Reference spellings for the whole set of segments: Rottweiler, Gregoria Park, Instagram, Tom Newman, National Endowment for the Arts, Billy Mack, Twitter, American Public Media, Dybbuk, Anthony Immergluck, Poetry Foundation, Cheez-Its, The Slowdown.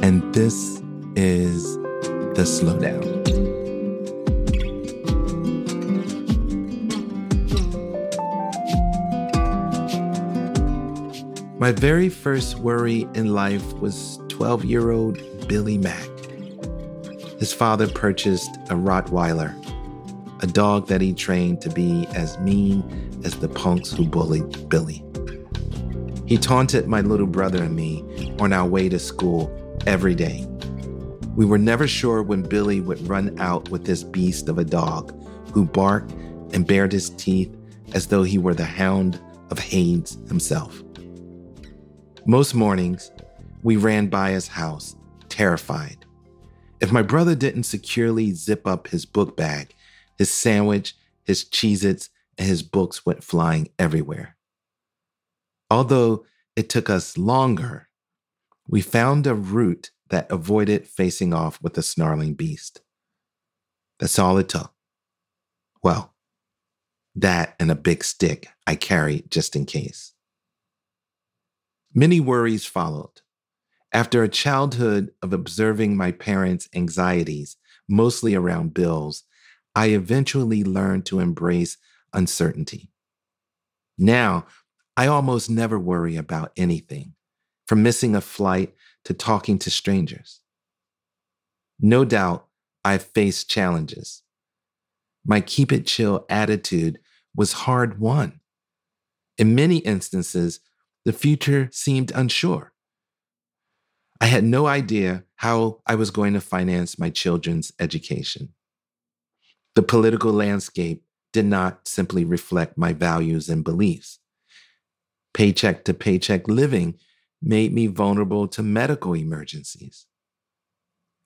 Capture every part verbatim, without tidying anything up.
and this is The Slowdown. My very first worry in life was twelve-year-old Billy Mack. His father purchased a Rottweiler, a dog that he trained to be as mean as the punks who bullied Billy. He taunted my little brother and me on our way to school every day. We were never sure when Billy would run out with this beast of a dog who barked and bared his teeth as though he were the Hound of Hades himself. Most mornings, we ran by his house, terrified. If my brother didn't securely zip up his book bag, his sandwich, his Cheez-Its, and his books went flying everywhere. Although it took us longer, we found a route that avoided facing off with the snarling beast. That's all it took. Well, that and a big stick I carried just in case. Many worries followed. After a childhood of observing my parents' anxieties, mostly around bills, I eventually learned to embrace uncertainty. Now, I almost never worry about anything, from missing a flight to talking to strangers. No doubt, I've faced challenges. My keep it chill attitude was hard won. In many instances, the future seemed unsure. I had no idea how I was going to finance my children's education. The political landscape did not simply reflect my values and beliefs. Paycheck to paycheck living made me vulnerable to medical emergencies.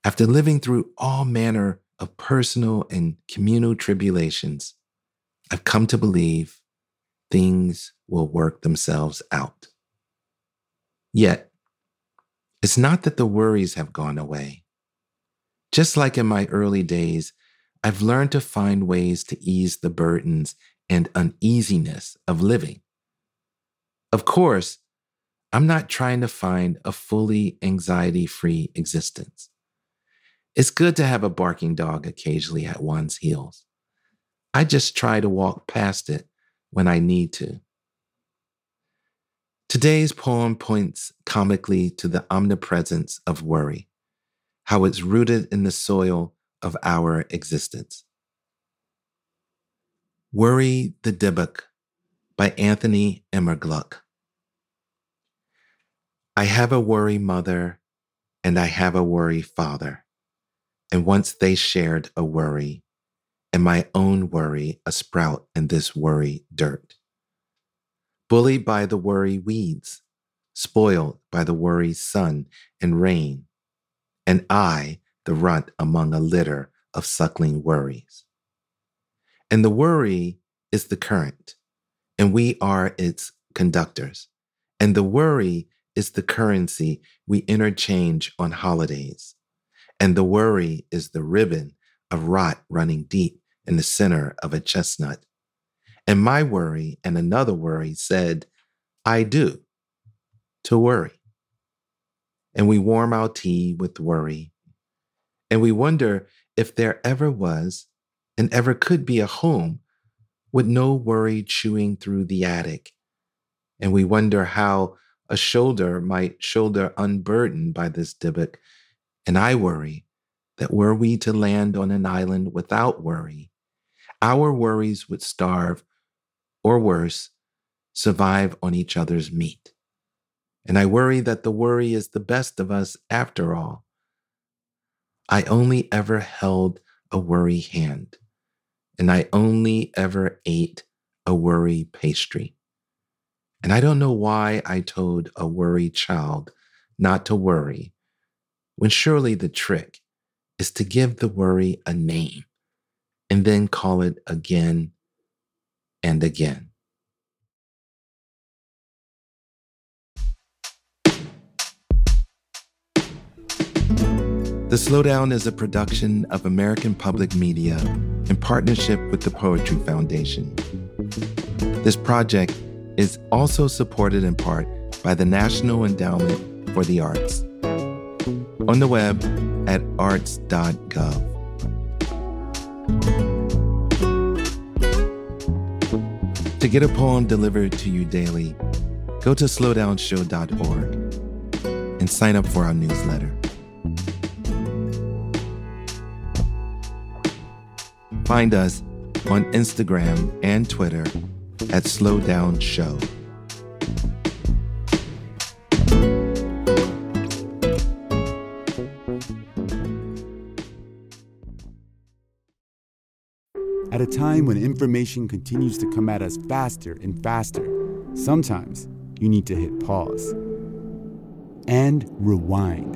After living through all manner of personal and communal tribulations, I've come to believe things will work themselves out. Yet, it's not that the worries have gone away. Just like in my early days, I've learned to find ways to ease the burdens and uneasiness of living. Of course, I'm not trying to find a fully anxiety-free existence. It's good to have a barking dog occasionally at one's heels. I just try to walk past it when I need to. Today's poem points comically to the omnipresence of worry, how it's rooted in the soil of our existence. Worry the Dybbuk by Anthony Immergluck. I have a worry mother, and I have a worry father, and once they shared a worry, and my own worry a sprout in this worry dirt. Bullied by the worry weeds, spoiled by the worry sun and rain, and I the runt among a litter of suckling worries. And the worry is the current, and we are its conductors. And the worry is the currency we interchange on holidays. And the worry is the ribbon of rot running deep in the center of a chestnut. And my worry and another worry said, I do, to worry. And we warm our tea with worry. And we wonder if there ever was and ever could be a home with no worry chewing through the attic. And we wonder how a shoulder might shoulder unburdened by this Dybbuk. And I worry that were we to land on an island without worry, our worries would starve, or worse, survive on each other's meat. And I worry that the worry is the best of us after all. I only ever held a worry hand. And I only ever ate a worry pastry. And I don't know why I told a worry child not to worry when surely the trick is to give the worry a name and then call it again and again. The Slowdown is a production of American Public Media in partnership with the Poetry Foundation. This project is also supported in part by the National Endowment for the Arts. On the web at arts dot gov. To get a poem delivered to you daily, go to slowdown show dot org and sign up for our newsletter. Find us on Instagram and Twitter at Slowdown Show. At a time when information continues to come at us faster and faster, sometimes you need to hit pause and rewind.